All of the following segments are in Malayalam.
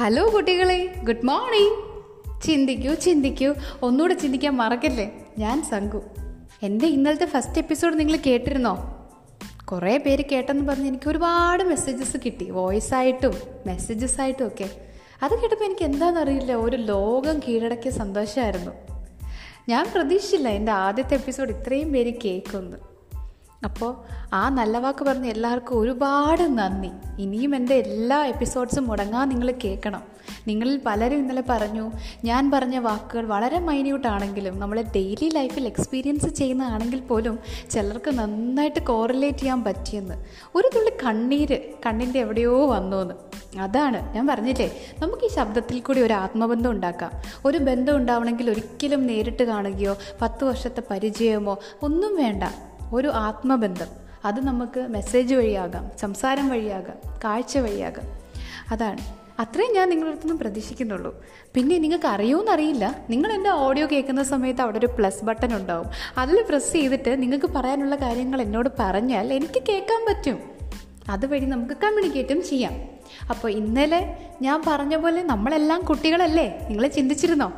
ഹലോ കുട്ടികളെ, ഗുഡ് മോർണിംഗ്. ചിന്തിക്കൂ, ഒന്നുകൂടെ ചിന്തിക്കാൻ മറക്കല്ലേ. ഞാൻ സങ്കു. എൻ്റെ ഇന്നലത്തെ ഫസ്റ്റ് എപ്പിസോഡ് നിങ്ങൾ കേട്ടിരുന്നോ? കുറേ പേര് കേട്ടെന്ന് പറഞ്ഞ് എനിക്ക് ഒരുപാട് മെസ്സേജസ് കിട്ടി, വോയിസായിട്ടും മെസ്സേജസായിട്ടും ഒക്കെ. അത് കേട്ടപ്പോൾ എനിക്ക് എന്താണെന്നറിയില്ല, ഒരു ലോകം കീഴടക്കിയ സന്തോഷമായിരുന്നു. ഞാൻ പ്രതീക്ഷിച്ചില്ല എൻ്റെ ആദ്യത്തെ എപ്പിസോഡ് ഇത്രയും പേര് കേൾക്കുന്നു. അപ്പോൾ ആ നല്ല വാക്ക് പറഞ്ഞ എല്ലാവർക്കും ഒരുപാട് നന്ദി. ഇനിയും എൻ്റെ എല്ലാ എപ്പിസോഡ്സും മുടങ്ങാൻ നിങ്ങൾ കേൾക്കണം. നിങ്ങളിൽ പലരും ഇന്നലെ പറഞ്ഞു, ഞാൻ പറഞ്ഞ വാക്കുകൾ വളരെ മൈന്യൂട്ടാണെങ്കിലും നമ്മളെ ഡെയിലി ലൈഫിൽ എക്സ്പീരിയൻസ് ചെയ്യുന്നതാണെങ്കിൽ പോലും ചിലർക്ക് നന്നായിട്ട് കോറിലേറ്റ് ചെയ്യാൻ പറ്റിയെന്ന്. ഒരു തുള്ളി കണ്ണീര് കണ്ണിൻ്റെ എവിടെയോ വന്നുവെന്ന്. അതാണ് ഞാൻ പറഞ്ഞില്ലേ, നമുക്ക് ഈ ശബ്ദത്തിൽ കൂടി ഒരു ആത്മബന്ധം ഉണ്ടാക്കാം. ഒരു ബന്ധം ഉണ്ടാവണമെങ്കിൽ ഒരിക്കലും നേരിട്ട് കാണുകയോ 10 വർഷത്തെ പരിചയമോ ഒന്നും വേണ്ട. ഒരു ആത്മബന്ധം, അത് നമുക്ക് മെസ്സേജ് വഴിയാകാം, സംസാരം വഴിയാകാം, കാഴ്ച വഴിയാകാം. അതാണ് അത്രയും ഞാൻ നിങ്ങളുടെ അടുത്തൊന്നും പ്രതീക്ഷിക്കുന്നുള്ളൂ. പിന്നെ നിങ്ങൾക്ക് അറിയുമെന്നറിയില്ല, നിങ്ങൾ എൻ്റെ ഓഡിയോ കേൾക്കുന്ന സമയത്ത് അവിടെ ഒരു പ്ലസ് ബട്ടൺ ഉണ്ടാവും. അതിൽ പ്രസ് ചെയ്തിട്ട് നിങ്ങൾക്ക് പറയാനുള്ള കാര്യങ്ങൾ എന്നോട് പറഞ്ഞാൽ എനിക്ക് കേൾക്കാൻ പറ്റും. അതുവഴി നമുക്ക് കമ്മ്യൂണിക്കേറ്റും ചെയ്യാം. അപ്പോൾ ഇന്നലെ ഞാൻ പറഞ്ഞ പോലെ നമ്മളെല്ലാം കുട്ടികളല്ലേ? നിങ്ങൾ ചിന്തിച്ചിരുന്നോ?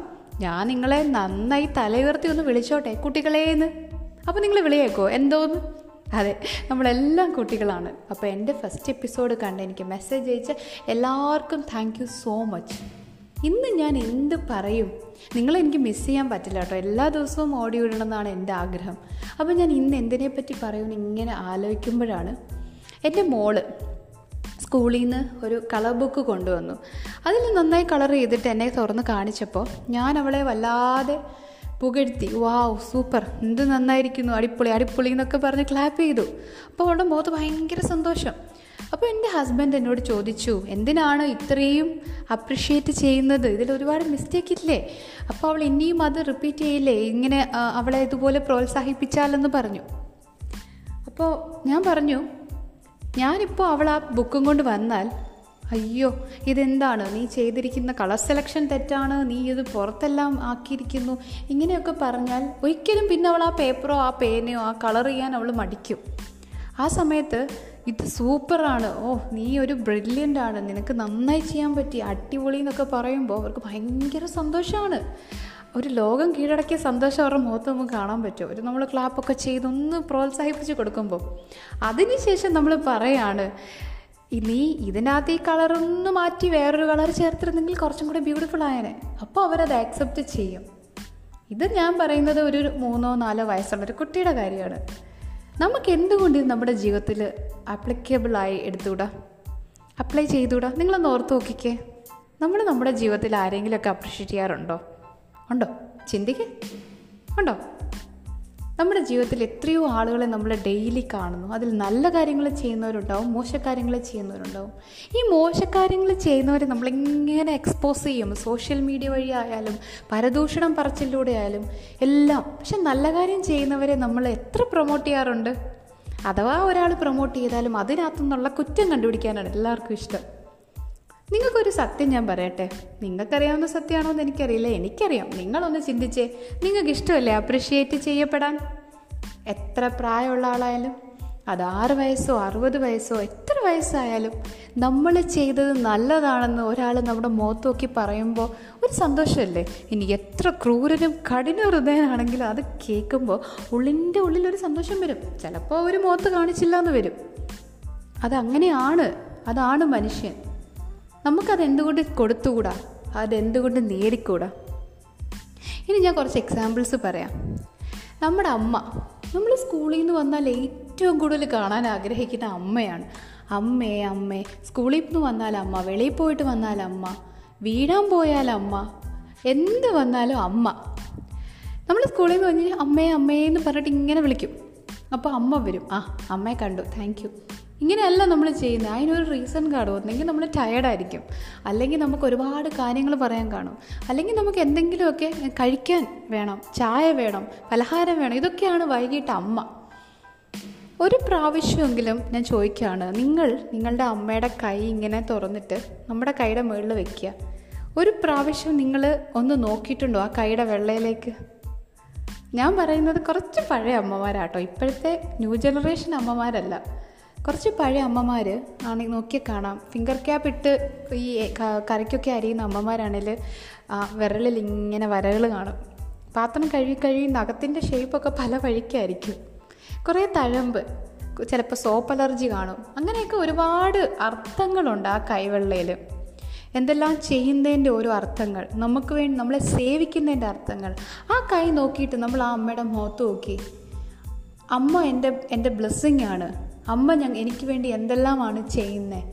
ഞാൻ നിങ്ങളെ നന്നായി തലയുയർത്തി ഒന്ന് വിളിച്ചോട്ടെ കുട്ടികളേന്ന്. അപ്പോൾ നിങ്ങൾ വിളിയേക്കോ എന്തോന്ന്? അതെ, നമ്മളെല്ലാം കുട്ടികളാണ്. അപ്പോൾ എൻ്റെ ഫസ്റ്റ് എപ്പിസോഡ് കണ്ട് എനിക്ക് മെസ്സേജ് അയച്ച എല്ലാവർക്കും താങ്ക് യു സോ മച്ച്. ഇന്ന് ഞാൻ എന്ത് പറയും? നിങ്ങളെനിക്ക് മിസ് ചെയ്യാൻ പറ്റില്ല കേട്ടോ. എല്ലാ ദിവസവും ഓഡിയോ ഇടണമെന്നാണ് എൻ്റെ ആഗ്രഹം. അപ്പോൾ ഞാൻ ഇന്ന് എന്തിനെപ്പറ്റി പറയുമെന്ന് ഇങ്ങനെ ആലോചിക്കുമ്പോഴാണ് എൻ്റെ മോള് സ്കൂളിൽ നിന്ന് ഒരു കളർ ബുക്ക് കൊണ്ടുവന്നു. അതിൽ നന്നായി കളർ ചെയ്തിട്ട് എന്നെ തുറന്ന് കാണിച്ചപ്പോൾ ഞാൻ അവളെ വല്ലാതെ പുകഴ്ത്തി. വാവ്, സൂപ്പർ, എന്ത് നന്നായിരിക്കുന്നു, അടിപൊളി അടിപൊളി എന്നൊക്കെ പറഞ്ഞ് ക്ലാപ്പ് ചെയ്തു. അപ്പോൾ അവളുടെ മുഖത്ത് ഭയങ്കര സന്തോഷം. അപ്പോൾ എൻ്റെ ഹസ്ബൻഡ് എന്നോട് ചോദിച്ചു, എന്തിനാണ് ഇത്രയും അപ്രിഷ്യേറ്റ് ചെയ്യുന്നത്? ഇതിലൊരുപാട് മിസ്റ്റേക്ക് ഇല്ലേ? അപ്പോൾ അവൾ ഇനിയും അത് റിപ്പീറ്റ് ചെയ്യില്ലേ, ഇങ്ങനെ അവളെ ഇതുപോലെ പ്രോത്സാഹിപ്പിച്ചാലെന്ന് പറഞ്ഞു. അപ്പോൾ ഞാൻ പറഞ്ഞു, ഞാനിപ്പോൾ അവൾ ആ ബുക്കും കൊണ്ട് വന്നാൽ, അയ്യോ ഇതെന്താണ് നീ ചെയ്തിരിക്കുന്ന കളർ സെലക്ഷൻ തെറ്റാണ്, നീ ഇത് പുറത്തെല്ലാം ആക്കിയിരിക്കുന്നു, ഇങ്ങനെയൊക്കെ പറഞ്ഞാൽ ഒരിക്കലും പിന്നെ അവൾ ആ പേപ്പറോ ആ പേനയോ ആ കളർ ചെയ്യാൻ അവൾ മടിക്കും. ആ സമയത്ത് ഇത് സൂപ്പറാണ്, ഓ നീ ഒരു ബ്രില്യൻ്റ് ആണ്, നിനക്ക് നന്നായി ചെയ്യാൻ പറ്റി, അടിപൊളി എന്നൊക്കെ പറയുമ്പോൾ അവർക്ക് ഭയങ്കര സന്തോഷമാണ്. ഒരു ലോകം കീഴടക്കിയ സന്തോഷം അവരുടെ മുഖത്ത് നമുക്ക് കാണാൻ പറ്റും. ഒരു നമ്മൾ ക്ലാപ്പൊക്കെ ചെയ്തൊന്ന് പ്രോത്സാഹിപ്പിച്ച് കൊടുക്കുമ്പോൾ. അതിനുശേഷം നമ്മൾ പറയാണ്, നീ ഇതിനകത്ത് ഈ കളറൊന്ന് മാറ്റി വേറൊരു കളർ ചേർത്തിരുന്നെങ്കിൽ കുറച്ചും കൂടി ബ്യൂട്ടിഫുൾ ആയനെ. അപ്പോൾ അവരത് ആക്സെപ്റ്റ് ചെയ്യും. ഇത് ഞാൻ പറയുന്നത് ഒരു 3 or 4 വയസ്സുള്ളൊരു കുട്ടിയുടെ കാര്യമാണ്. നമുക്ക് എന്തുകൊണ്ട് ഇത് നമ്മുടെ ജീവിതത്തിൽ ആപ്ലിക്കബിളായി എടുത്തുകൂടാ, അപ്ലൈ ചെയ്തുകൂടാ? നിങ്ങളൊന്ന് ഓർത്ത് നോക്കിക്കേ. നമ്മൾ നമ്മുടെ ജീവിതത്തിൽ ആരെങ്കിലുമൊക്കെ അപ്രീഷിയേറ്റ് ചെയ്യാറുണ്ടോ? ഉണ്ടോ? ചിന്തിക്കേ, ഉണ്ടോ? നമ്മുടെ ജീവിതത്തിൽ എത്രയോ ആളുകളെ നമ്മൾ ഡെയിലി കാണുന്നു. അതിൽ നല്ല കാര്യങ്ങൾ ചെയ്യുന്നവരുണ്ടാവും, മോശക്കാര്യങ്ങൾ ചെയ്യുന്നവരുണ്ടാവും. ഈ മോശക്കാര്യങ്ങൾ ചെയ്യുന്നവരെ നമ്മളിങ്ങനെ എക്സ്പോസ് ചെയ്യും, സോഷ്യൽ മീഡിയ വഴി ആയാലും പരദൂഷണം പറച്ചിലൂടെ ആയാലും എല്ലാം. പക്ഷെ നല്ല കാര്യം ചെയ്യുന്നവരെ നമ്മൾ എത്ര പ്രൊമോട്ട് ചെയ്യാറുണ്ട്. അഥവാ ഒരാൾ പ്രൊമോട്ട് ചെയ്താലും അതിനകത്തു നിന്നുള്ള കുറ്റം കണ്ടുപിടിക്കാനാണ് എല്ലാവർക്കും ഇഷ്ടം. നിങ്ങൾക്കൊരു സത്യം ഞാൻ പറയട്ടെ, നിങ്ങൾക്കറിയാവുന്ന സത്യമാണോ എന്ന് എനിക്കറിയില്ല, എനിക്കറിയാം. നിങ്ങളൊന്ന് ചിന്തിച്ചേ, നിങ്ങൾക്ക് ഇഷ്ടമല്ലേ അപ്രീഷിയേറ്റ് ചെയ്യപ്പെടാൻ? എത്ര പ്രായമുള്ള ആളായാലും, അത് 6 വയസ്സോ 60 വയസ്സോ എത്ര വയസ്സായാലും, നമ്മൾ ചെയ്തത് നല്ലതാണെന്ന് ഒരാൾ നമ്മുടെ മുഖത്ത് നോക്കി പറയുമ്പോൾ ഒരു സന്തോഷമല്ലേ? ഇനി എത്ര ക്രൂരനും കഠിന ഹൃദയനാണെങ്കിലും അത് കേൾക്കുമ്പോൾ ഉള്ളിൻ്റെ ഉള്ളിലൊരു സന്തോഷം വരും. ചിലപ്പോൾ അവർ മുഖത്ത് കാണിച്ചില്ല എന്ന് വരും. അതങ്ങനെയാണ്, അതാണ് മനുഷ്യൻ. നമുക്കതെന്തുകൊണ്ട് കൊടുത്തുകൂടാ, അതെന്തുകൊണ്ട് നേടിക്കൂടാ? ഇനി ഞാൻ കുറച്ച് എക്സാമ്പിൾസ് പറയാം. നമ്മുടെ അമ്മ, നമ്മൾ സ്കൂളിൽ നിന്ന് വന്നാൽ ഏറ്റവും കൂടുതൽ കാണാൻ ആഗ്രഹിക്കുന്ന അമ്മയാണ്. അമ്മേ സ്കൂളിൽ നിന്ന് വന്നാൽ അമ്മ, വെളിയിൽ പോയിട്ട് വന്നാൽ അമ്മ, വീഴാൻ പോയാൽ അമ്മ, എന്ത് വന്നാലും അമ്മ. നമ്മൾ സ്കൂളിൽ നിന്ന് വന്ന് അമ്മയെന്ന് പറഞ്ഞിട്ട് ഇങ്ങനെ വിളിക്കും. അപ്പോൾ അമ്മ വരും. ആ അമ്മയെ കണ്ടു, താങ്ക് യു. ഇങ്ങനെയല്ല നമ്മൾ ചെയ്യുന്നത്. അതിനൊരു റീസൺ കാണും. ഒന്നെങ്കിൽ നമ്മൾ ടയേർഡായിരിക്കും, അല്ലെങ്കിൽ നമുക്ക് ഒരുപാട് കാര്യങ്ങൾ പറയാൻ കാണും, അല്ലെങ്കിൽ നമുക്ക് എന്തെങ്കിലുമൊക്കെ കഴിക്കാൻ വേണം, ചായ വേണം, പലഹാരം വേണം. ഇതൊക്കെയാണ് വൈകിട്ട് അമ്മ. ഒരു പ്രാവശ്യമെങ്കിലും ഞാൻ ചോദിക്കുകയാണ്, നിങ്ങളുടെ അമ്മയുടെ കൈ ഇങ്ങനെ തുറന്നിട്ട് നമ്മുടെ കൈയുടെ മുകളിൽ വയ്ക്കുക. ഒരു പ്രാവശ്യം നിങ്ങൾ ഒന്ന് നോക്കിയിട്ടുണ്ടോ ആ കൈയുടെ വെള്ളയിലേക്ക്? ഞാൻ പറയുന്നത് കുറച്ച് പഴയ അമ്മമാരാട്ടോ, ഇപ്പോഴത്തെ ന്യൂ ജനറേഷൻ അമ്മമാരല്ല. കുറച്ച് പഴയ അമ്മമാർ ആണെങ്കിൽ നോക്കിയാൽ കാണാം, ഫിംഗർ ക്യാപ്പ് ഇട്ട് ഈ കറിക്കൊക്കെ അരിയുന്ന അമ്മമാരാണെങ്കിൽ വിരലിൽ ഇങ്ങനെ വരകൾ കാണും. പാത്രം കഴുകി നഖത്തിൻ്റെ ഷേപ്പൊക്കെ പല വഴിക്കായിരിക്കും. കുറേ തഴമ്പ്, ചിലപ്പോൾ സോപ്പ് അലർജി കാണും. അങ്ങനെയൊക്കെ ഒരുപാട് അർത്ഥങ്ങളുണ്ട് ആ കൈവെള്ളയിൽ. എന്തെല്ലാം ചെയ്യുന്നതിൻ്റെ ഓരോ അർത്ഥങ്ങൾ, നമുക്ക് വേണ്ടി നമ്മളെ സേവിക്കുന്നതിൻ്റെ അർത്ഥങ്ങൾ. ആ കൈ നോക്കിയിട്ട് നമ്മൾ ആ അമ്മയുടെ മുഖത്ത് നോക്കി, അമ്മ എൻ്റെ ബ്ലെസ്സിങ് ആണ്, അമ്മ എനിക്ക് വേണ്ടി എന്തെല്ലാമാണ് ചെയ്യുന്നത്,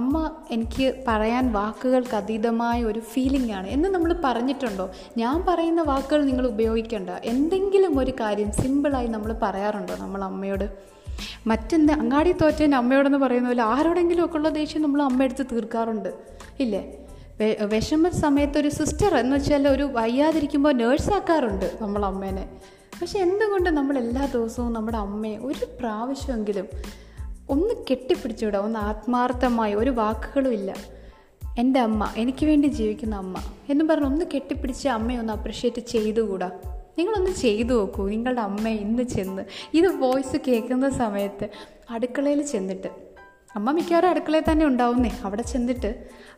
അമ്മ എനിക്ക് പറയാൻ വാക്കുകൾക്ക് അതീതമായ ഒരു ഫീലിംഗ് ആണ് എന്ന് നമ്മൾ പറഞ്ഞിട്ടുണ്ടോ? ഞാൻ പറയുന്ന വാക്കുകൾ നിങ്ങൾ ഉപയോഗിക്കേണ്ട, എന്തെങ്കിലും ഒരു കാര്യം സിമ്പിളായി നമ്മൾ പറയാറുണ്ടോ നമ്മൾ അമ്മയോട്? മറ്റെന്ത് അങ്ങാടി തോറ്റേൻ്റെ അമ്മയോടെന്ന് പറയുന്ന പോലെ ആരോടെങ്കിലും ഒക്കെ ഉള്ള ദേഷ്യം നമ്മൾ അമ്മ എടുത്ത് തീർക്കാറുണ്ട് ഇല്ലേ? വിഷമ സമയത്തൊരു സിസ്റ്റർ എന്ന് വെച്ചാൽ ഒരു വയ്യാതിരിക്കുമ്പോൾ നേഴ്സാക്കാറുണ്ട് നമ്മൾ അമ്മേനെ. പക്ഷെ എന്തുകൊണ്ട് നമ്മൾ എല്ലാ ദിവസവും നമ്മുടെ അമ്മയെ ഒരു പ്രാവശ്യമെങ്കിലും ഒന്ന് കെട്ടിപ്പിടിച്ചുവിടാം, ഒന്ന് ആത്മാർത്ഥമായി? ഒരു വാക്കുകളും ഇല്ല, എൻ്റെ അമ്മ, എനിക്ക് വേണ്ടി ജീവിക്കുന്ന അമ്മ എന്ന് പറഞ്ഞ് ഒന്ന് കെട്ടിപ്പിടിച്ച് അമ്മയെ ഒന്ന് അപ്രിഷ്യേറ്റ് ചെയ്തുകൂടാ? നിങ്ങളൊന്ന് ചെയ്തു നോക്കൂ. നിങ്ങളുടെ അമ്മ ഇന്ന് ചെന്ന് ഇത് വോയിസ് കേൾക്കുന്ന സമയത്ത് അടുക്കളയിൽ ചെന്നിട്ട്, അമ്മ മിക്കവാറും അടുക്കളയിൽ തന്നെ ഉണ്ടാവുന്നേ, അവിടെ ചെന്നിട്ട്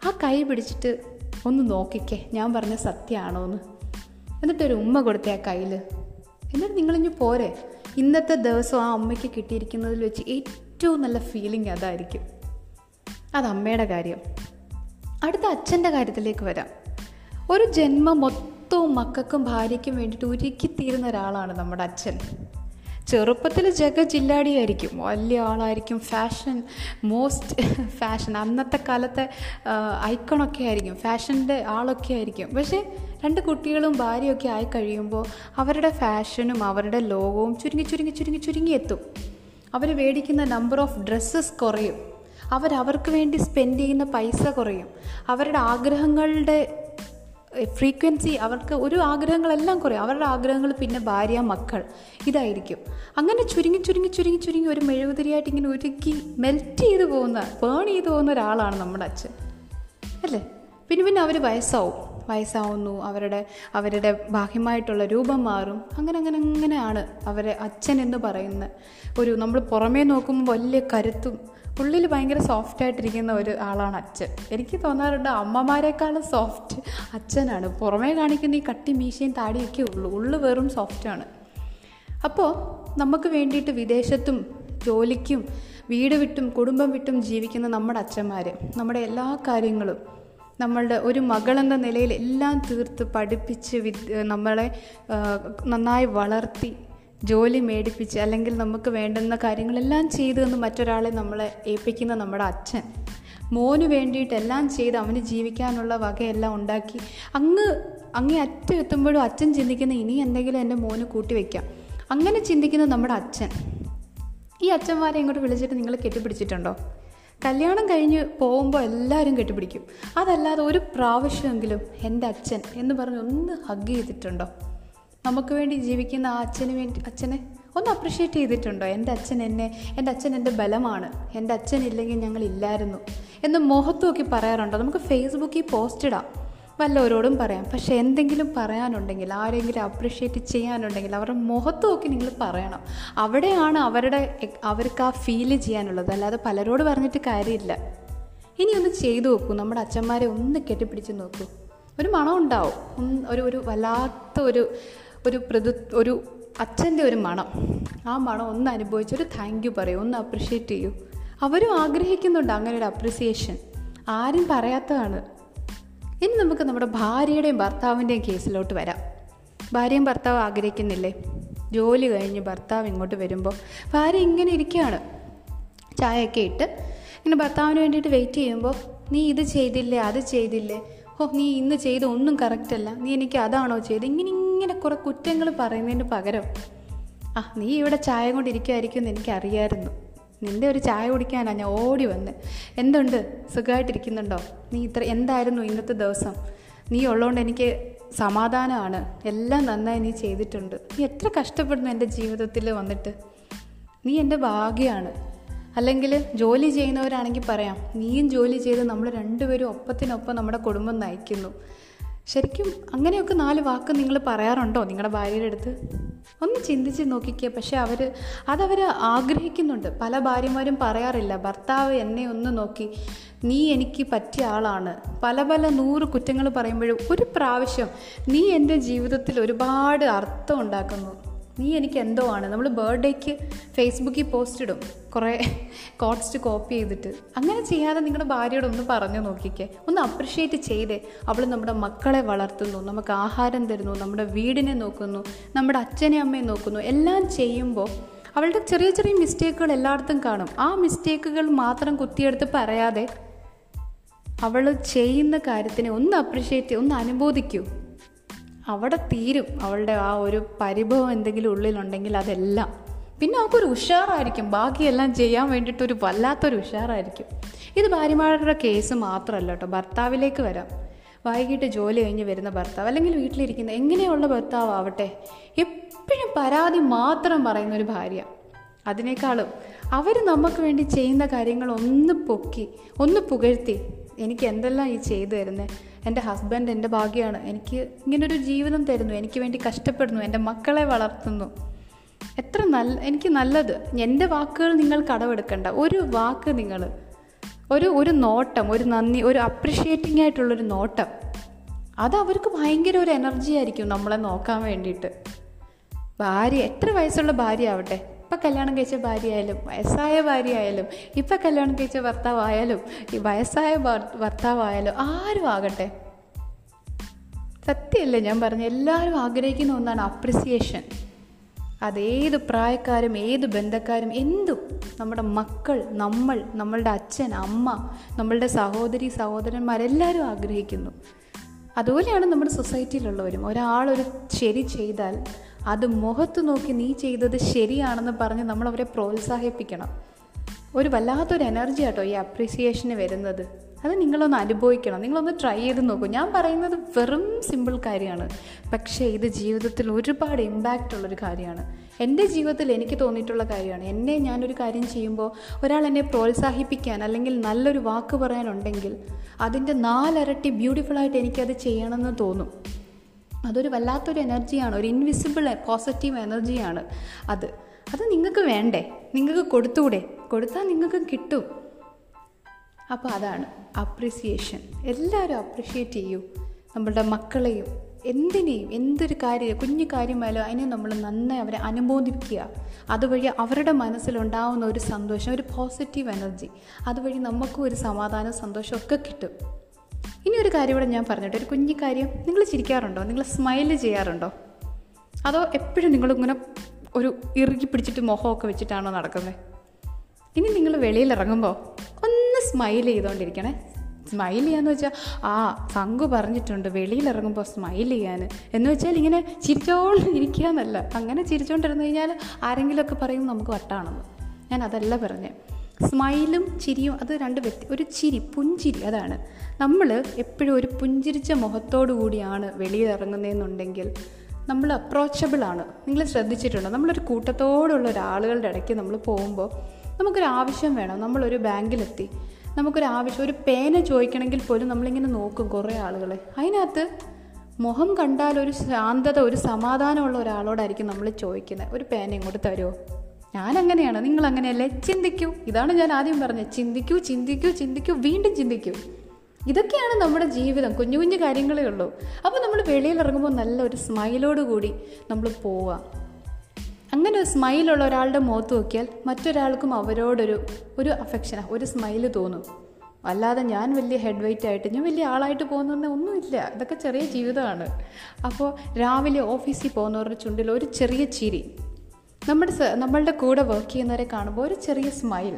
ആ കൈ പിടിച്ചിട്ട് ഒന്ന് നോക്കിക്കേ, ഞാൻ പറഞ്ഞ സത്യമാണോ എന്ന്. എന്നിട്ടൊരു ഉമ്മ കൊടുത്തേ ആ കയ്യിൽ. എന്നിട്ട് നിങ്ങളിഞ്ഞ് പോരെ. ഇന്നത്തെ ദിവസം ആ അമ്മയ്ക്ക് കിട്ടിയിരിക്കുന്നതിൽ വെച്ച് ഏറ്റവും നല്ല ഫീലിംഗ് അതായിരിക്കും. അത് അമ്മയുടെ കാര്യം. അടുത്ത അച്ഛൻ്റെ കാര്യത്തിലേക്ക് വരാം. ഒരു ജന്മം മൊത്തവും മക്കൾക്കും ഭാര്യയ്ക്കും വേണ്ടിയിട്ട് ഒരുക്കിത്തീരുന്ന ഒരാളാണ് നമ്മുടെ അച്ഛൻ. ചെറുപ്പത്തിൽ ജഗജില്ലാടിയായിരിക്കും, വലിയ ആളായിരിക്കും, മോസ്റ്റ് ഫാഷൻ അന്നത്തെ കാലത്തെ ഐക്കണൊക്കെ ആയിരിക്കും, ഫാഷൻ്റെ ആളൊക്കെ ആയിരിക്കും. പക്ഷേ രണ്ട് കുട്ടികളും ഭാര്യയൊക്കെ ആയി കഴിയുമ്പോൾ അവരുടെ ഫാഷനും അവരുടെ ലോകവും ചുരുങ്ങി എത്തും. അവർ മേടിക്കുന്ന നമ്പർ ഓഫ് ഡ്രസ്സസ് കുറയും, അവർക്ക് വേണ്ടി സ്പെൻഡ് ചെയ്യുന്ന പൈസ കുറയും, അവരുടെ ആഗ്രഹങ്ങളുടെ ഫ്രീക്വൻസി, അവർക്ക് ഒരു ആഗ്രഹങ്ങളെല്ലാം കുറയും. അവരുടെ ആഗ്രഹങ്ങൾ പിന്നെ ഭാര്യ, മക്കൾ ഇതായിരിക്കും. അങ്ങനെ ചുരുങ്ങി ഒരു മെഴുകുതിരിയായിട്ട് ഇങ്ങനെ ഒരുക്കി മെൽറ്റ് ചെയ്ത് പോകുന്ന, ബേൺ ചെയ്ത് പോകുന്ന ഒരാളാണ് നമ്മുടെ അച്ഛൻ അല്ലേ? പിന്നെ അവർ വയസ്സാവുന്നു, അവരുടെ ബാഹ്യമായിട്ടുള്ള രൂപം മാറും. അങ്ങനെയാണ് അവരെ അച്ഛൻ എന്ന് പറയുന്ന ഒരു, നമ്മൾ പുറമേ നോക്കുമ്പോൾ വലിയ കരുത്തും ഉള്ളിൽ ഭയങ്കര സോഫ്റ്റായിട്ടിരിക്കുന്ന ഒരു ആളാണ് അച്ഛൻ. എനിക്ക് തോന്നാറുണ്ട് അമ്മമാരെക്കാളും സോഫ്റ്റ് അച്ഛനാണ്. പുറമേ കാണിക്കുന്ന ഈ കട്ടി മീശയും താടിയൊക്കെ ഉള്ളു, ഉള്ളു വെറും സോഫ്റ്റാണ്. അപ്പോൾ നമുക്ക് വേണ്ടിയിട്ട് വിദേശത്തും ജോലിക്കും വീട് വിട്ടും കുടുംബം വിട്ടും ജീവിക്കുന്ന നമ്മുടെ അച്ഛന്മാർ നമ്മുടെ എല്ലാ കാര്യങ്ങളും, നമ്മളുടെ ഒരു മകളെന്ന നിലയിൽ എല്ലാം തീർത്ത് പഠിപ്പിച്ച് നമ്മളെ നന്നായി വളർത്തി ജോലി മേടിപ്പിച്ച്, അല്ലെങ്കിൽ നമുക്ക് വേണ്ടുന്ന കാര്യങ്ങളെല്ലാം ചെയ്തു എന്ന് മറ്റൊരാളെ നമ്മളെ ഏൽപ്പിക്കുന്ന നമ്മുടെ അച്ഛൻ, മോന് വേണ്ടിയിട്ടെല്ലാം ചെയ്ത് അവന് ജീവിക്കാനുള്ള വകയെല്ലാം ഉണ്ടാക്കി അങ്ങേ അറ്റം എത്തുമ്പോഴും അച്ഛൻ ചിന്തിക്കുന്ന, ഇനി എന്തെങ്കിലും എൻ്റെ മോന് കൂട്ടി വയ്ക്കാം, അങ്ങനെ ചിന്തിക്കുന്ന നമ്മുടെ അച്ഛൻ. ഈ അച്ഛന്മാരെ ഇങ്ങോട്ട് വിളിച്ചിട്ട് നിങ്ങൾ കെട്ടിപ്പിടിച്ചിട്ടുണ്ടോ? കല്യാണം കഴിഞ്ഞ് പോകുമ്പോൾ എല്ലാവരും കെട്ടിപ്പിടിക്കും. അതല്ലാതെ ഒരു പ്രാവശ്യമെങ്കിലും എൻ്റെ അച്ഛൻ എന്ന് പറഞ്ഞ് ഒന്ന് ഹഗ് ചെയ്തിട്ടുണ്ടോ? നമുക്ക് വേണ്ടി ജീവിക്കുന്ന ആ അച്ഛനെ ഒന്ന് അപ്രിഷ്യേറ്റ് ചെയ്തിട്ടുണ്ടോ? എൻ്റെ അച്ഛൻ എൻ്റെ ബലമാണ്, എൻ്റെ അച്ഛൻ ഇല്ലെങ്കിൽ ഞങ്ങളില്ലായിരുന്നു എന്ന് മുഖത്ത് നോക്കി പറയാറുണ്ടോ? നമുക്ക് ഫേസ്ബുക്കിൽ പോസ്റ്റ് ഇടാം, വല്ലവരോടും പറയാം. പക്ഷേ എന്തെങ്കിലും പറയാനുണ്ടെങ്കിൽ, ആരെങ്കിലും അപ്രിഷ്യേറ്റ് ചെയ്യാനുണ്ടെങ്കിൽ അവരുടെ മുഖത്ത് നോക്കി നിങ്ങൾ പറയണം. അവിടെയാണ് അവർക്ക് ആ ഫീല് ചെയ്യാനുള്ളത്, അല്ലാതെ പലരോട് പറഞ്ഞിട്ട് കാര്യമില്ല. ഇനി ഒന്ന് ചെയ്തു നോക്കൂ, നമ്മുടെ അച്ഛന്മാരെ ഒന്ന് കെട്ടിപ്പിടിച്ച് നോക്കൂ. ഒരു മണം ഉണ്ടാവും, ഒരു വല്ലാത്ത ഒരു അച്ഛൻ്റെ ഒരു മണം. ആ മണം ഒന്ന് അനുഭവിച്ച് ഒരു താങ്ക് യു പറയൂ, ഒന്ന് അപ്രിഷ്യേറ്റ് ചെയ്യൂ. അവരും ആഗ്രഹിക്കുന്നുണ്ട് അങ്ങനെ ഒരു അപ്രിസിയേഷൻ, ആരും പറയാത്തതാണ്. ഇനി നമുക്ക് നമ്മുടെ ഭാര്യയുടെയും ഭർത്താവിൻ്റെയും കേസിലോട്ട് വരാം. ഭാര്യയും ഭർത്താവ് ആഗ്രഹിക്കുന്നില്ലേ? ജോലി കഴിഞ്ഞ് ഭർത്താവ് ഇങ്ങോട്ട് വരുമ്പോൾ ഭാര്യ ഇങ്ങനെ ഇരിക്കുകയാണ്, ചായയൊക്കെ ഇട്ട് ഇങ്ങനെ ഭർത്താവിന് വേണ്ടിയിട്ട് വെയിറ്റ് ചെയ്യുമ്പോൾ, നീ ഇത് ചെയ്തില്ലേ, അത് ചെയ്തില്ലേ, ഓ നീ ഇന്ന് ചെയ്ത ഒന്നും കറക്റ്റല്ല, നീ എനിക്ക് അതാണോ ചെയ്ത്, ഇങ്ങനെ കുറേ കുറ്റങ്ങൾ പറയുന്നതിന് പകരം, ആ നീ ഇവിടെ ചായ കൊണ്ടിരിക്കുമായിരിക്കും എന്ന് എനിക്കറിയായിരുന്നു, നിൻ്റെ ഒരു ചായ കുടിക്കാനാണ് ഞാൻ ഓടി വന്ന്, എന്തുണ്ട് സുഖമായിട്ടിരിക്കുന്നുണ്ടോ, നീ എന്തായിരുന്നു ഇന്നത്തെ ദിവസം, നീ ഉള്ളതുകൊണ്ട് എനിക്ക് സമാധാനമാണ്, എല്ലാം നന്നായി നീ ചെയ്തിട്ടുണ്ട്, നീ എത്ര കഷ്ടപ്പെടുന്നു എൻ്റെ ജീവിതത്തിൽ വന്നിട്ട്, നീ എൻ്റെ ഭാഗ്യമാണ്. അല്ലെങ്കിൽ ജോലി ചെയ്യുന്നവരാണെങ്കിൽ പറയാം, നീയും ജോലി ചെയ്ത് നമ്മൾ രണ്ടുപേരും ഒപ്പത്തിനൊപ്പം നമ്മുടെ കുടുംബം നയിക്കുന്നു, ശരിക്കും അങ്ങനെയൊക്കെ 4 വാക്ക് നിങ്ങൾ പറയാറുണ്ടോ നിങ്ങളുടെ ഭാര്യയുടെ അടുത്ത്? ഒന്ന് ചിന്തിച്ച് നോക്കിക്കുക. പക്ഷേ അതവർ ആഗ്രഹിക്കുന്നുണ്ട്. പല ഭാര്യമാരും പറയാറില്ല, ഭർത്താവ് എന്നെ ഒന്ന് നോക്കി, നീ എനിക്ക് പറ്റിയ ആളാണ്. പല പല 100 കുറ്റങ്ങൾ പറയുമ്പോഴും ഒരു പ്രാവശ്യം നീ എൻ്റെ ജീവിതത്തിൽ ഒരുപാട് അർത്ഥം ഉണ്ടാക്കുന്നു, നീ എനിക്ക് എന്തോ ആണ്. നമ്മൾ ബർത്ത്ഡേക്ക് ഫേസ്ബുക്കിൽ പോസ്റ്റ് ഇടും കുറേ കോട്ട്സ് കോപ്പി ചെയ്തിട്ട്. അങ്ങനെ ചെയ്യാതെ നിങ്ങളുടെ ഭാര്യയോടൊന്ന് പറഞ്ഞു നോക്കിക്കേ, ഒന്ന് അപ്രിഷ്യേറ്റ് ചെയ്തേ. അവൾ നമ്മുടെ മക്കളെ വളർത്തുന്നു, നമുക്ക് ആഹാരം തരുന്നു, നമ്മുടെ വീടിനെ നോക്കുന്നു, നമ്മുടെ അച്ഛനെ അമ്മയെ നോക്കുന്നു. എല്ലാം ചെയ്യുമ്പോൾ അവളുടെ ചെറിയ ചെറിയ മിസ്റ്റേക്കുകൾ എല്ലായിടത്തും കാണും. ആ മിസ്റ്റേക്കുകൾ മാത്രം കുത്തിയെടുത്ത് പറയാതെ അവൾ ചെയ്യുന്ന കാര്യത്തിനെ ഒന്ന് അപ്രിഷ്യേറ്റ്, ഒന്ന് അനുബോധിക്കൂ. അവിടെ തീരും അവളുടെ ആ ഒരു പരിഭവം. എന്തെങ്കിലും ഉള്ളിലുണ്ടെങ്കിൽ അതെല്ലാം പിന്നെ അവൾക്കൊരു ഉഷാറായിരിക്കും. ബാക്കിയെല്ലാം ചെയ്യാൻ വേണ്ടിയിട്ടൊരു വല്ലാത്തൊരു ഉഷാറായിരിക്കും. ഇത് ഭാര്യമാരുടെ കേസ് മാത്രമല്ല കേട്ടോ. ഭർത്താവിലേക്ക് വരാം. വൈകിട്ട് ജോലി കഴിഞ്ഞ് വരുന്ന ഭർത്താവ്, അല്ലെങ്കിൽ വീട്ടിലിരിക്കുന്ന എങ്ങനെയുള്ള ഭർത്താവട്ടെ, എപ്പോഴും പരാതി മാത്രം പറയുന്നൊരു ഭാര്യ. അതിനേക്കാളും അവർ നമുക്ക് വേണ്ടി ചെയ്യുന്ന കാര്യങ്ങൾ ഒന്ന് പുകഴ്ത്തി, എനിക്ക് എന്തെല്ലാം ഈ ചെയ്തു തരുന്നത്, എൻ്റെ ഹസ്ബൻഡ് എൻ്റെ ഭാഗ്യമാണ്, എനിക്ക് ഇങ്ങനൊരു ജീവിതം തരുന്നു, എനിക്ക് വേണ്ടി കഷ്ടപ്പെടുന്നു, എൻ്റെ മക്കളെ വളർത്തുന്നു, എത്ര നല്ല, എനിക്ക് നല്ലത്. എൻ്റെ വാക്കുകൾ നിങ്ങൾ കടമെടുക്കണ്ട. ഒരു വാക്ക് നിങ്ങൾ, ഒരു നോട്ടം, ഒരു നന്ദി, ഒരു അപ്രിഷ്യേറ്റിംഗ് ആയിട്ടുള്ളൊരു നോട്ടം, അത് അവർക്ക് ഭയങ്കര ഒരു എനർജി ആയിരിക്കും നമ്മളെ നോക്കാൻ വേണ്ടിയിട്ട്. ഭാര്യ, എത്ര വയസ്സുള്ള ഭാര്യ ആവട്ടെ, ഇപ്പം കല്യാണം കഴിച്ച ഭാര്യ ആയാലും, വയസ്സായ ഭാര്യ ആയാലും, ഇപ്പം കല്യാണം കഴിച്ച ഭർത്താവായാലും, ഈ വയസ്സായ ഭർത്താവായാലും, ആരും ആകട്ടെ, സത്യമല്ലേ ഞാൻ പറഞ്ഞു, എല്ലാവരും ആഗ്രഹിക്കുന്ന ഒന്നാണ് അപ്രിസിയേഷൻ. അതേത് പ്രായക്കാരും ഏത് ബന്ധക്കാരും എന്തും, നമ്മുടെ മക്കൾ, നമ്മളുടെ അച്ഛൻ അമ്മ, നമ്മളുടെ സഹോദരി സഹോദരന്മാരെല്ലാവരും ആഗ്രഹിക്കുന്നു. അതുപോലെയാണ് നമ്മുടെ സൊസൈറ്റിയിലുള്ളവരും. ഒരാളൊരു ശരി ചെയ്താൽ അത് മുഖത്ത് നോക്കി നീ ചെയ്തത് ശരിയാണെന്ന് പറഞ്ഞ് നമ്മളവരെ പ്രോത്സാഹിപ്പിക്കണം. ഒരു വല്ലാത്തൊരു എനർജി ആട്ടോ ഈ അപ്രീസിയേഷന് വരുന്നത്. അത് നിങ്ങളൊന്ന് അനുഭവിക്കണം, നിങ്ങളൊന്ന് ട്രൈ ചെയ്ത് നോക്കൂ. ഞാൻ പറയുന്നത് വെറും സിമ്പിൾ കാര്യമാണ്, പക്ഷേ ഇത് ജീവിതത്തിൽ ഒരുപാട് ഇമ്പാക്റ്റ് ഉള്ളൊരു കാര്യമാണ്. എൻ്റെ ജീവിതത്തിൽ എനിക്ക് തോന്നിയിട്ടുള്ള കാര്യമാണ്. ഞാനൊരു കാര്യം ചെയ്യുമ്പോൾ ഒരാൾ എന്നെ പ്രോത്സാഹിപ്പിക്കാൻ അല്ലെങ്കിൽ നല്ലൊരു വാക്ക് പറയാനുണ്ടെങ്കിൽ അതിൻ്റെ 4 ഇരട്ടി ബ്യൂട്ടിഫുള്ളായിട്ട് എനിക്കത് ചെയ്യണമെന്ന് തോന്നും. അതൊരു വല്ലാത്തൊരു എനർജിയാണ്, ഒരു ഇൻവിസിബിൾ പോസിറ്റീവ് എനർജിയാണ് അത്. അത് നിങ്ങൾക്ക് വേണ്ടേ? നിങ്ങൾക്ക് കൊടുത്തൂടെ? കൊടുത്താൽ നിങ്ങൾക്ക് കിട്ടും. അപ്പോൾ അതാണ് അപ്രിസിയേഷൻ. എല്ലാവരും അപ്രിഷ്യേറ്റ് ചെയ്യൂ. നമ്മളുടെ മക്കളെയും എന്തിനേയും, എന്തൊരു കാര്യം, കുഞ്ഞു കാര്യമായാലും അതിനെ നമ്മൾ നന്നായി അവരെ അനുബോധിപ്പിക്കുക. അതുവഴി അവരുടെ മനസ്സിലുണ്ടാവുന്ന ഒരു സന്തോഷം, ഒരു പോസിറ്റീവ് എനർജി, അതുവഴി നമുക്കും ഒരു സമാധാനവും സന്തോഷവും ഒക്കെ കിട്ടും. ഇനിയൊരു കാര്യം ഇവിടെ ഞാൻ പറഞ്ഞിട്ട്, ഒരു കുഞ്ഞു കാര്യം, നിങ്ങൾ ചിരിക്കാറുണ്ടോ? നിങ്ങൾ സ്മൈൽ ചെയ്യാറുണ്ടോ? അതോ എപ്പോഴും നിങ്ങളിങ്ങനെ ഒരു ഇറുകി പിടിച്ചിട്ട് മുഖമൊക്കെ വെച്ചിട്ടാണോ നടക്കുന്നത്? ഇനി നിങ്ങൾ വെളിയിലിറങ്ങുമ്പോൾ ഒന്ന് സ്മൈൽ ചെയ്തുകൊണ്ടിരിക്കണേ. സ്മൈൽ ചെയ്യാന്ന് വെച്ചാൽ, ആ സംഘു പറഞ്ഞിട്ടുണ്ട് വെളിയിലിറങ്ങുമ്പോൾ സ്മൈൽ ചെയ്യാൻ എന്ന് വെച്ചാൽ ഇങ്ങനെ ചിരിച്ചോളം ഇരിക്കുക എന്നല്ല. അങ്ങനെ ചിരിച്ചുകൊണ്ടിരുന്നു കഴിഞ്ഞാൽ ആരെങ്കിലുമൊക്കെ പറയും നമുക്ക് വട്ടാണെന്ന്. ഞാൻ അതല്ല പറഞ്ഞത്. സ്മൈലും ചിരിയും അത് രണ്ട് ഒരു ചിരി, പുഞ്ചിരി, അതാണ്. നമ്മൾ എപ്പോഴും ഒരു പുഞ്ചിരിച്ച മുഖത്തോടു കൂടിയാണ് വെളിയിലിറങ്ങുന്നതെന്നുണ്ടെങ്കിൽ നമ്മൾ അപ്രോച്ചബിളാണ്. നിങ്ങൾ ശ്രദ്ധിച്ചിട്ടുണ്ടോ? നമ്മളൊരു കൂട്ടത്തോടുള്ള ഒരാളുകളുടെ ഇടയ്ക്ക് നമ്മൾ പോകുമ്പോൾ നമുക്കൊരാവശ്യം വേണം. നമ്മളൊരു ബാങ്കിലെത്തി, നമുക്കൊരാവശ്യം, ഒരു പേന ചോദിക്കണമെങ്കിൽ പോലും നമ്മളിങ്ങനെ നോക്കും കുറേ ആളുകളെ. അതിനകത്ത് മുഖം കണ്ടാൽ ഒരു ശാന്തത, ഒരു സമാധാനമുള്ള ഒരാളോടായിരിക്കും നമ്മൾ ചോദിക്കുന്നത്, ഒരു പേന ഇങ്ങോട്ട് തരുമോ? ഞാനങ്ങനെയാണ്, നിങ്ങളങ്ങനെയല്ലേ? ചിന്തിക്കൂ. ഇതാണ് ഞാൻ ആദ്യം പറഞ്ഞത്. ചിന്തിക്കൂ, ചിന്തിക്കൂ, ചിന്തിക്കൂ, വീണ്ടും ചിന്തിക്കൂ. ഇതൊക്കെയാണ് നമ്മുടെ ജീവിതം. കുഞ്ഞു കുഞ്ഞു കാര്യങ്ങളേ ഉള്ളൂ. അപ്പോൾ നമ്മൾ വെളിയിലിറങ്ങുമ്പോൾ നല്ലൊരു സ്മൈലോട് കൂടി നമ്മൾ പോവാം. അങ്ങനെ ഒരു സ്മൈലുള്ള ഒരാളുടെ മുഖത്ത് നോക്കിയാൽ മറ്റൊരാൾക്കും അവരോടൊരു അഫെക്ഷൻ, ഒരു സ്മൈല് തോന്നും. അല്ലാതെ ഞാൻ വലിയ ഹെഡ് വെയിറ്റ് ആയിട്ട്, ഞാൻ വലിയ ആളായിട്ട് പോകുന്നവരുടെ ഒന്നുമില്ല. ഇതൊക്കെ ചെറിയ ജീവിതമാണ്. അപ്പോൾ രാവിലെ ഓഫീസിൽ പോകുന്നവരുടെ ചുണ്ടിൽ ഒരു ചെറിയ ചിരി, നമ്മളുടെ കൂടെ വർക്ക് ചെയ്യുന്നവരെ കാണുമ്പോൾ ഒരു ചെറിയ സ്മൈൽ,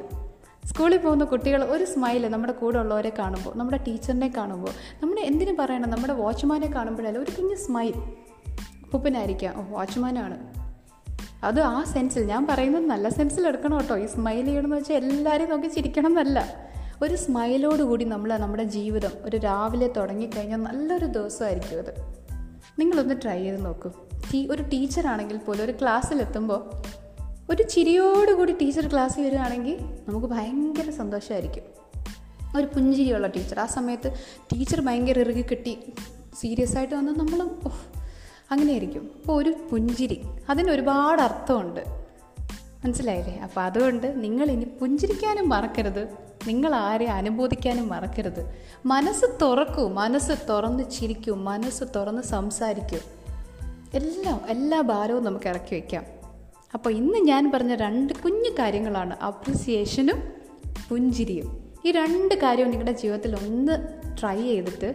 സ്കൂളിൽ പോകുന്ന കുട്ടികൾ ഒരു സ്മൈൽ, നമ്മുടെ കൂടെ ഉള്ളവരെ കാണുമ്പോൾ, നമ്മുടെ ടീച്ചറിനെ കാണുമ്പോൾ, നമ്മുടെ എന്തിനു പറയണം, നമ്മുടെ വാച്ച്മാനെ കാണുമ്പോഴായാലും ഒരു കുഞ്ഞ് സ്മൈൽ. ഉപ്പനായിരിക്കാം, ഓ വാച്ച്മാനാണ്. അത് ആ സെൻസിൽ ഞാൻ പറയുന്നത് നല്ല സെൻസിൽ എടുക്കണം കേട്ടോ. ഈ സ്മൈൽ ചെയ്യണമെന്ന് വെച്ചാൽ എല്ലാവരെയും നോക്കി ചിരിക്കണം എന്നല്ല. ഒരു സ്മൈലോടുകൂടി നമ്മൾ നമ്മുടെ ജീവിതം ഒരു രാവിലെ തുടങ്ങിക്കഴിഞ്ഞാൽ നല്ലൊരു ദിവസമായിരിക്കും അത്. നിങ്ങളൊന്ന് ട്രൈ ചെയ്ത് നോക്കൂ. ഒരു ടീച്ചറാണെങ്കിൽ പോലും ഒരു ക്ലാസ്സിലെത്തുമ്പോൾ ഒരു ചിരിയോടുകൂടി ടീച്ചർ ക്ലാസ്സിൽ വരികയാണെങ്കിൽ നമുക്ക് ഭയങ്കര സന്തോഷമായിരിക്കും. ഒരു പുഞ്ചിരിയുള്ള ടീച്ചർ, ആ സമയത്ത് ടീച്ചർ ഭയങ്കര ഇറുകി കിട്ടി സീരിയസ് ആയിട്ട് വന്നാൽ നമ്മൾ അങ്ങനെയായിരിക്കും. അപ്പോൾ ഒരു പുഞ്ചിരി, അതിനൊരുപാട് അർത്ഥമുണ്ട്, മനസ്സിലായില്ലേ? അപ്പോൾ അതുകൊണ്ട് നിങ്ങളിനി പുഞ്ചിരിക്കാനും മറക്കരുത്, നിങ്ങൾ ആരെയും അനുബോധിക്കാനും മറക്കരുത്. മനസ്സ് തുറക്കൂ, മനസ്സ് തുറന്ന് ചിരിക്കൂ, മനസ്സ് തുറന്ന് സംസാരിക്കൂ. എല്ലാ ഭാരവും നമുക്ക് ഇറക്കി വയ്ക്കാം. അപ്പോൾ ഇന്ന് ഞാൻ പറഞ്ഞ രണ്ട് കുഞ്ഞു കാര്യങ്ങളാണ് അപ്രിസിയേഷനും പുഞ്ചിരിയും. ഈ രണ്ട് കാര്യവും നിങ്ങളുടെ ജീവിതത്തിൽ ഒന്ന് ട്രൈ ചെയ്തിട്ട്,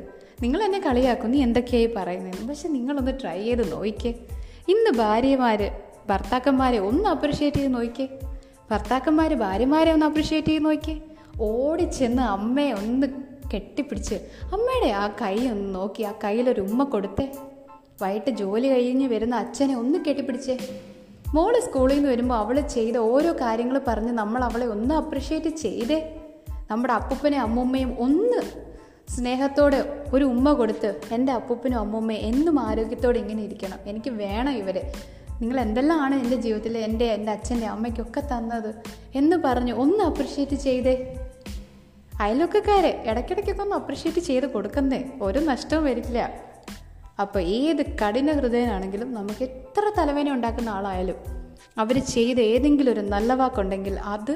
നിങ്ങൾ എന്നെ കളിയാക്കും, നീ എന്തൊക്കെയായി പറയുന്നതെന്ന്, പക്ഷെ നിങ്ങളൊന്ന് ട്രൈ ചെയ്ത് നോക്കിക്കേ. ഇന്ന് ഭർത്താക്കന്മാരെ ഒന്ന് അപ്രിഷ്യേറ്റ് ചെയ്ത് നോക്കിക്കേ. ഭർത്താക്കന്മാർ ഭാര്യമാരെ ഒന്ന് അപ്രിഷ്യേറ്റ് ചെയ്ത് നോക്കിക്കേ. ഓടിച്ചെന്ന് അമ്മയെ ഒന്ന് കെട്ടിപ്പിടിച്ച് അമ്മയുടെ ആ കൈ ഒന്ന് നോക്കി, ആ കയ്യിലൊരു ഉമ്മ കൊടുത്തേ. വൈകിട്ട് ജോലി കഴിഞ്ഞ് വരുന്ന അച്ഛനെ ഒന്ന് കെട്ടിപ്പിടിച്ചേ. മോള് സ്കൂളിൽ നിന്ന് വരുമ്പോൾ അവൾ ചെയ്ത ഓരോ കാര്യങ്ങൾ പറഞ്ഞ് നമ്മൾ അവളെ ഒന്ന് അപ്രിഷ്യേറ്റ് ചെയ്തേ. നമ്മുടെ അപ്പൂപ്പനെയും അമ്മൂമ്മയും ഒന്ന് സ്നേഹത്തോടെ ഒരു ഉമ്മ കൊടുത്ത്, എൻ്റെ അപ്പൂപ്പനും അമ്മൂമ്മയും എന്നും ആരോഗ്യത്തോടെ ഇങ്ങനെ ഇരിക്കണം, എനിക്ക് വേണം ഇവരെ, നിങ്ങൾ എന്തെല്ലാമാണ് എൻ്റെ ജീവിതത്തിൽ എൻ്റെ അച്ഛൻ്റെ അമ്മയ്ക്കൊക്കെ തന്നത് എന്ന് പറഞ്ഞ് ഒന്ന് അപ്രിഷ്യേറ്റ് ചെയ്തേ. അയൽവക്കക്കാരെ ഇടയ്ക്കിടയ്ക്കൊക്കെ ഒന്ന് അപ്രിഷ്യേറ്റ് ചെയ്ത് കൊടുക്കുന്നേ, ഒരു നഷ്ടവും വരില്ല. അപ്പോൾ ഏത് കഠിന ഹൃദയനാണെങ്കിലും, നമുക്ക് എത്ര തലവേദന ഉണ്ടാക്കുന്ന ആളായാലും, അവർ ചെയ്ത് ഏതെങ്കിലും ഒരു നല്ല വാക്കുണ്ടെങ്കിൽ അത്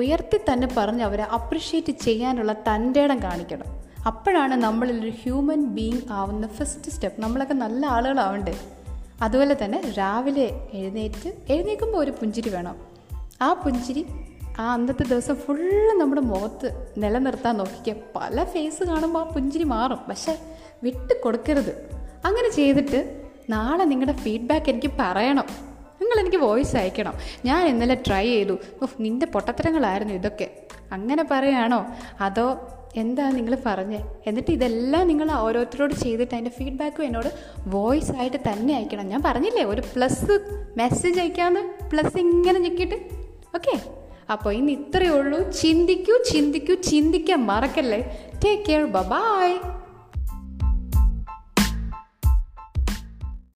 ഉയർത്തി തന്നെ പറഞ്ഞ് അവരെ അപ്രിഷ്യേറ്റ് ചെയ്യാനുള്ള തൻ്റെ ഇടം കാണിക്കണം. അപ്പോഴാണ് നമ്മളിലൊരു ഹ്യൂമൻ ബീയിങ് ആവുന്ന ഫസ്റ്റ് സ്റ്റെപ്പ്. നമ്മളൊക്കെ നല്ല ആളുകളാവണ്ടേ? അതുപോലെ തന്നെ രാവിലെ എഴുന്നേൽക്കുമ്പോൾ ഒരു പുഞ്ചിരി വേണം. ആ പുഞ്ചിരി ആ അന്നത്തെ ദിവസം ഫുള്ള് നമ്മുടെ മുഖത്ത് നിലനിർത്താൻ നോക്കിക്കുക. പല ഫേസ് കാണുമ്പോൾ ആ പുഞ്ചിരി മാറും, പക്ഷേ വിട്ട് കൊടുക്കരുത്. അങ്ങനെ ചെയ്തിട്ട് നാളെ നിങ്ങളുടെ ഫീഡ്ബാക്ക് എനിക്ക് പറയണം. നിങ്ങളെനിക്ക് വോയിസ് അയക്കണം, ഞാൻ ഇന്നലെ ട്രൈ ചെയ്തു, നിൻ്റെ പൊട്ടത്തരങ്ങളായിരുന്നു ഇതൊക്കെ, അങ്ങനെ പറയുകയാണോ അതോ എന്താ നിങ്ങൾ പറഞ്ഞേ? എന്നിട്ട് ഇതെല്ലാം നിങ്ങൾ ഓരോരുത്തരോട് ചെയ്തിട്ട് അതിൻ്റെ ഫീഡ്ബാക്കും എന്നോട് വോയിസ് ആയിട്ട് തന്നെ അയക്കണം. ഞാൻ പറഞ്ഞില്ലേ, ഒരു പ്ലസ് മെസ്സേജ് അയക്കാമെന്ന്, പ്ലസ് ഇങ്ങനെ ഞെക്കിയിട്ട്. ഓക്കെ, അപ്പോൾ ഇന്ന് ഇത്രയേ ഉള്ളൂ. ചിന്തിക്കൂ, ചിന്തിക്കൂ, ചിന്തിക്കാൻ മറക്കല്ലേ. Take care, by.